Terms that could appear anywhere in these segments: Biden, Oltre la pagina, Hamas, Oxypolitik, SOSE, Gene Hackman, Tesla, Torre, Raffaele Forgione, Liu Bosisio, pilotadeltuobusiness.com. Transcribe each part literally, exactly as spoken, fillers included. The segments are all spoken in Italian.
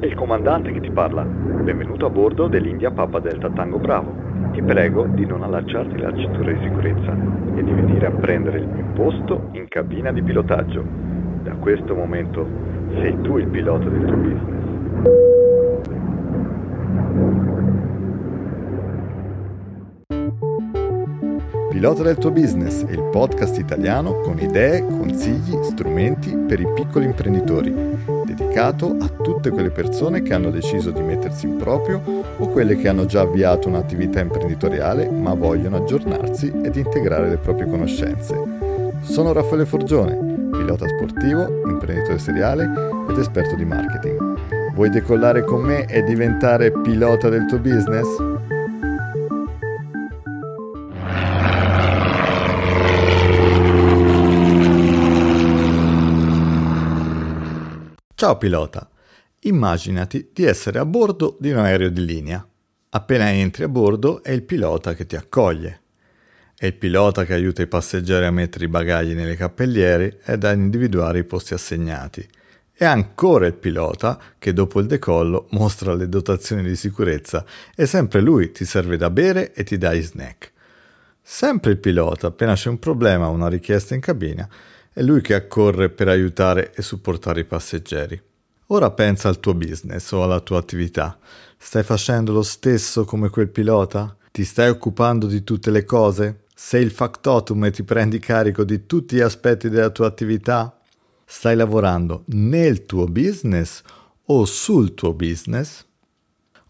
è il comandante che ti parla. Benvenuto a bordo dell'India Papa Delta Tango Bravo. Ti prego di non allacciarti la cintura di sicurezza e di venire a prendere il mio posto in cabina di pilotaggio. Da questo momento sei tu il pilota del tuo business. Pilota del tuo business è il podcast italiano con idee, consigli, strumenti per i piccoli imprenditori, dedicato a tutte quelle persone che hanno deciso di mettersi in proprio o quelle che hanno già avviato un'attività imprenditoriale ma vogliono aggiornarsi ed integrare le proprie conoscenze. Sono Raffaele Forgione, pilota sportivo, imprenditore seriale ed esperto di marketing. Vuoi decollare con me e diventare pilota del tuo business? Ciao pilota, immaginati di essere a bordo di un aereo di linea. Appena entri a bordo è il pilota che ti accoglie. È il pilota che aiuta i passeggeri a mettere i bagagli nelle cappelliere ed a individuare i posti assegnati. È ancora il pilota che dopo il decollo mostra le dotazioni di sicurezza e sempre lui ti serve da bere e ti dà i snack. Sempre il pilota, appena c'è un problema o una richiesta in cabina, è lui che accorre per aiutare e supportare i passeggeri. Ora pensa al tuo business o alla tua attività. Stai facendo lo stesso come quel pilota? Ti stai occupando di tutte le cose? Sei il factotum e ti prendi carico di tutti gli aspetti della tua attività? Stai lavorando nel tuo business o sul tuo business?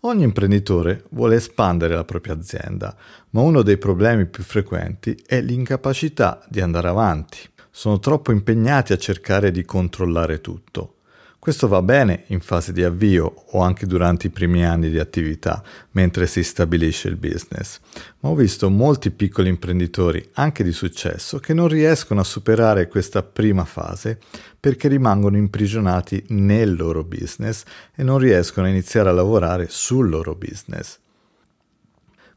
Ogni imprenditore vuole espandere la propria azienda, ma uno dei problemi più frequenti è l'incapacità di andare avanti. Sono troppo impegnati a cercare di controllare tutto. Questo va bene in fase di avvio o anche durante i primi anni di attività, mentre si stabilisce il business. Ma ho visto molti piccoli imprenditori, anche di successo, che non riescono a superare questa prima fase perché rimangono imprigionati nel loro business e non riescono a iniziare a lavorare sul loro business.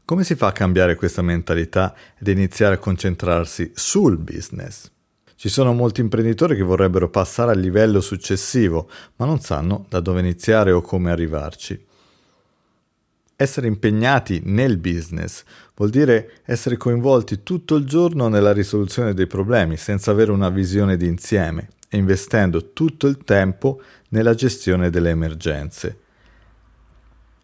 Come si fa a cambiare questa mentalità ed iniziare a concentrarsi sul business? Ci sono molti imprenditori che vorrebbero passare al livello successivo, ma non sanno da dove iniziare o come arrivarci. Essere impegnati nel business vuol dire essere coinvolti tutto il giorno nella risoluzione dei problemi, senza avere una visione d'insieme e investendo tutto il tempo nella gestione delle emergenze.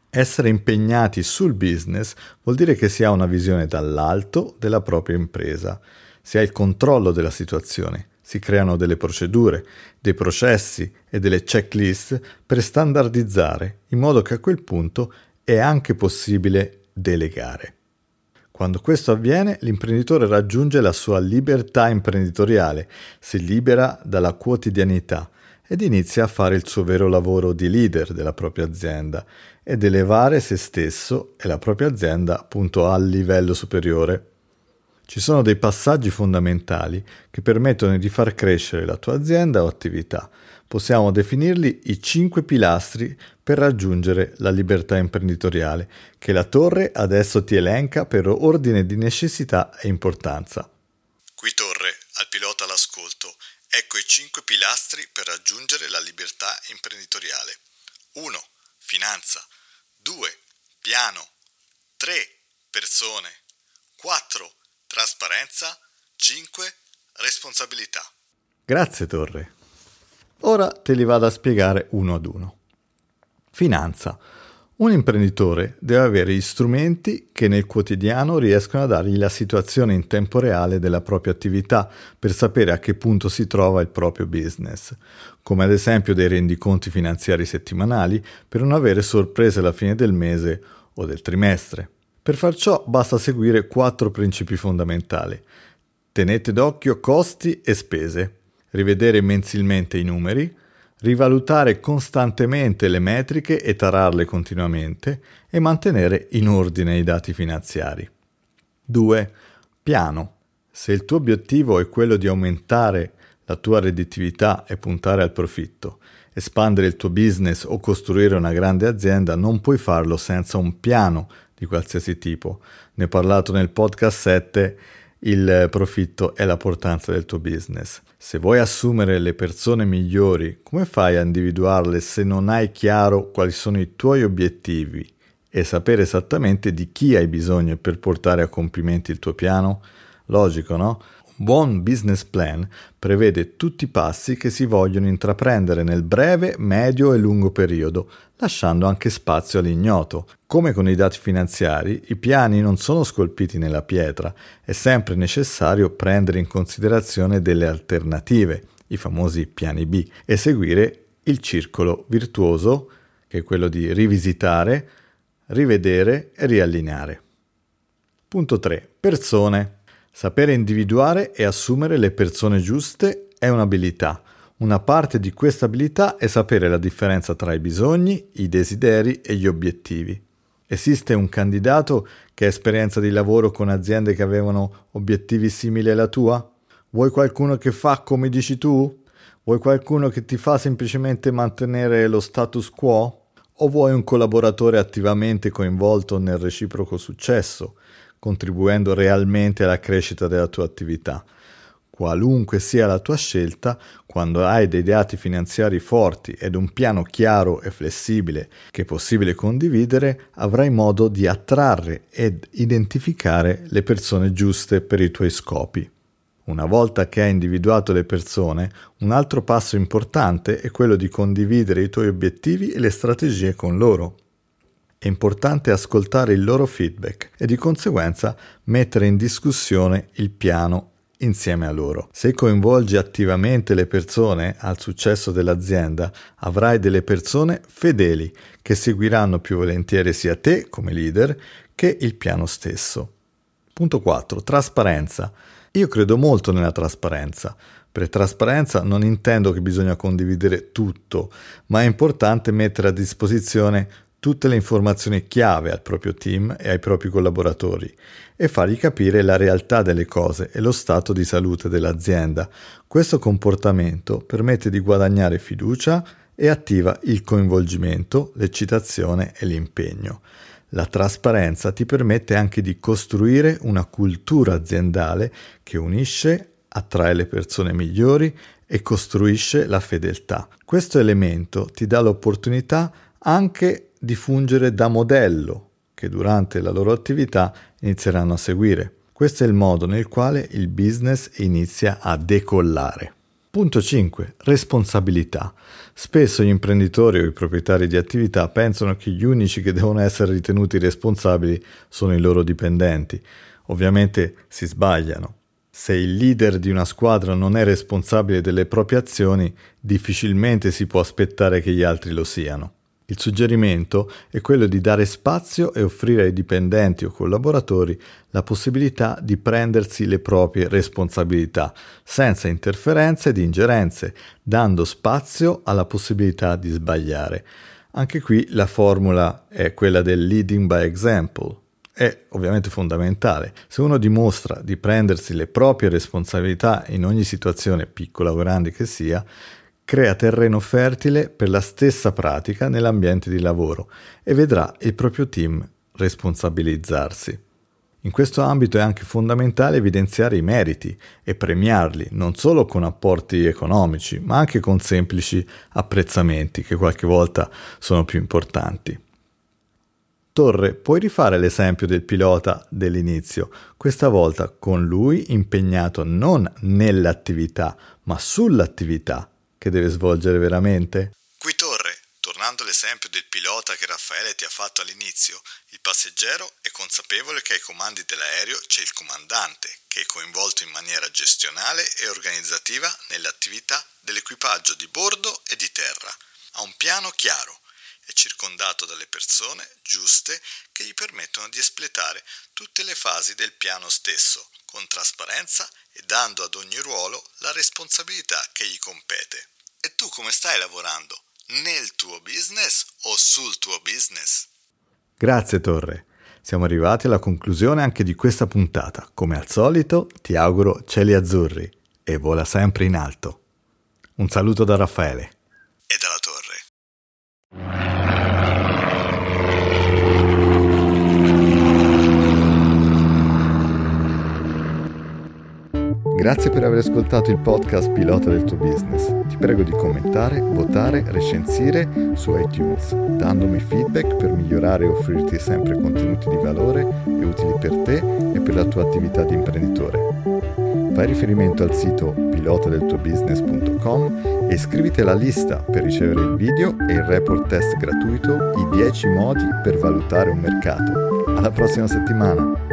Essere impegnati sul business vuol dire che si ha una visione dall'alto della propria impresa. Si ha il controllo della situazione, si creano delle procedure, dei processi e delle checklist per standardizzare, in modo che a quel punto è anche possibile delegare. Quando questo avviene, l'imprenditore raggiunge la sua libertà imprenditoriale, si libera dalla quotidianità ed inizia a fare il suo vero lavoro di leader della propria azienda ed elevare se stesso e la propria azienda appunto al livello superiore. Ci sono dei passaggi fondamentali che permettono di far crescere la tua azienda o attività. Possiamo definirli i cinque pilastri per raggiungere la libertà imprenditoriale, che la Torre adesso ti elenca per ordine di necessità e importanza. Qui Torre, al pilota all'ascolto, ecco i cinque pilastri per raggiungere la libertà imprenditoriale. uno. Finanza. due. Piano. tre. Persone. quattro. Trasparenza. cinque. Responsabilità. Grazie Torre. Ora te li vado a spiegare uno ad uno. Finanza. Un imprenditore deve avere gli strumenti che nel quotidiano riescono a dargli la situazione in tempo reale della propria attività per sapere a che punto si trova il proprio business, come ad esempio dei rendiconti finanziari settimanali per non avere sorprese alla fine del mese o del trimestre. Per far ciò basta seguire quattro principi fondamentali. Tenete d'occhio costi e spese, rivedere mensilmente i numeri, rivalutare costantemente le metriche e tararle continuamente e mantenere in ordine i dati finanziari. due. Piano. Se il tuo obiettivo è quello di aumentare la tua redditività e puntare al profitto, espandere il tuo business o costruire una grande azienda, non puoi farlo senza un piano di qualsiasi tipo. Ne ho parlato nel podcast sette il profitto è la portanza del tuo business. Se vuoi assumere le persone migliori, come fai a individuarle se non hai chiaro quali sono i tuoi obiettivi e sapere esattamente di chi hai bisogno per portare a compimento il tuo piano? Logico, no? Un buon business plan prevede tutti i passi che si vogliono intraprendere nel breve, medio e lungo periodo, lasciando anche spazio all'ignoto. Come con i dati finanziari, i piani non sono scolpiti nella pietra, è sempre necessario prendere in considerazione delle alternative, i famosi piani B, e seguire il circolo virtuoso, che è quello di rivisitare, rivedere e riallineare. Punto tre. Persone. Sapere individuare e assumere le persone giuste è un'abilità. Una parte di questa abilità è sapere la differenza tra i bisogni, i desideri e gli obiettivi. Esiste un candidato che ha esperienza di lavoro con aziende che avevano obiettivi simili alla tua? Vuoi qualcuno che fa come dici tu? Vuoi qualcuno che ti fa semplicemente mantenere lo status quo? O vuoi un collaboratore attivamente coinvolto nel reciproco successo, contribuendo realmente alla crescita della tua attività? Qualunque sia la tua scelta, quando hai dei dati finanziari forti ed un piano chiaro e flessibile che è possibile condividere, avrai modo di attrarre ed identificare le persone giuste per i tuoi scopi. Una volta che hai individuato le persone, un altro passo importante è quello di condividere i tuoi obiettivi e le strategie con loro. È importante ascoltare il loro feedback e di conseguenza mettere in discussione il piano insieme a loro. Se coinvolgi attivamente le persone al successo dell'azienda, avrai delle persone fedeli che seguiranno più volentieri sia te come leader che il piano stesso. Punto quattro. Trasparenza. Io credo molto nella trasparenza. Per trasparenza non intendo che bisogna condividere tutto, ma è importante mettere a disposizione tutte le informazioni chiave al proprio team e ai propri collaboratori e fargli capire la realtà delle cose e lo stato di salute dell'azienda. Questo comportamento permette di guadagnare fiducia e attiva il coinvolgimento, l'eccitazione e l'impegno. La trasparenza ti permette anche di costruire una cultura aziendale che unisce, attrae le persone migliori e costruisce la fedeltà. Questo elemento ti dà l'opportunità anche di fungere da modello che durante la loro attività inizieranno a seguire. Questo è il modo nel quale il business inizia a decollare. Punto cinque. Responsabilità. Spesso gli imprenditori o i proprietari di attività pensano che gli unici che devono essere ritenuti responsabili sono i loro dipendenti. Ovviamente si sbagliano. Se il leader di una squadra non è responsabile delle proprie azioni, difficilmente si può aspettare che gli altri lo siano. Il suggerimento è quello di dare spazio e offrire ai dipendenti o collaboratori la possibilità di prendersi le proprie responsabilità, senza interferenze ed ingerenze, dando spazio alla possibilità di sbagliare. Anche qui la formula è quella del leading by example. È ovviamente fondamentale. Se uno dimostra di prendersi le proprie responsabilità in ogni situazione, piccola o grande che sia, crea terreno fertile per la stessa pratica nell'ambiente di lavoro e vedrà il proprio team responsabilizzarsi. In questo ambito è anche fondamentale evidenziare i meriti e premiarli non solo con apporti economici, ma anche con semplici apprezzamenti che qualche volta sono più importanti. Torre, puoi rifare l'esempio del pilota dell'inizio, questa volta con lui impegnato non nell'attività, ma sull'attività che deve svolgere veramente? Qui Torre, tornando all'esempio del pilota che Raffaele ti ha fatto all'inizio, il passeggero è consapevole che ai comandi dell'aereo c'è il comandante, che è coinvolto in maniera gestionale e organizzativa nell'attività dell'equipaggio di bordo e di terra. Ha un piano chiaro, è circondato dalle persone giuste che gli permettono di espletare tutte le fasi del piano stesso, con trasparenza e dando ad ogni ruolo la responsabilità che gli compete. E tu come stai lavorando? Nel tuo business o sul tuo business? Grazie Torre, siamo arrivati alla conclusione anche di questa puntata. Come al solito ti auguro cieli azzurri e vola sempre in alto. Un saluto da Raffaele e dalla Torre. Grazie per aver ascoltato il podcast Pilota del tuo business. Ti prego di commentare, votare, recensire su iTunes, dandomi feedback per migliorare e offrirti sempre contenuti di valore e utili per te e per la tua attività di imprenditore. Fai riferimento al sito pilota del tuo business punto com e iscriviti alla lista per ricevere il video e il report test gratuito I dieci modi per valutare un mercato. Alla prossima settimana!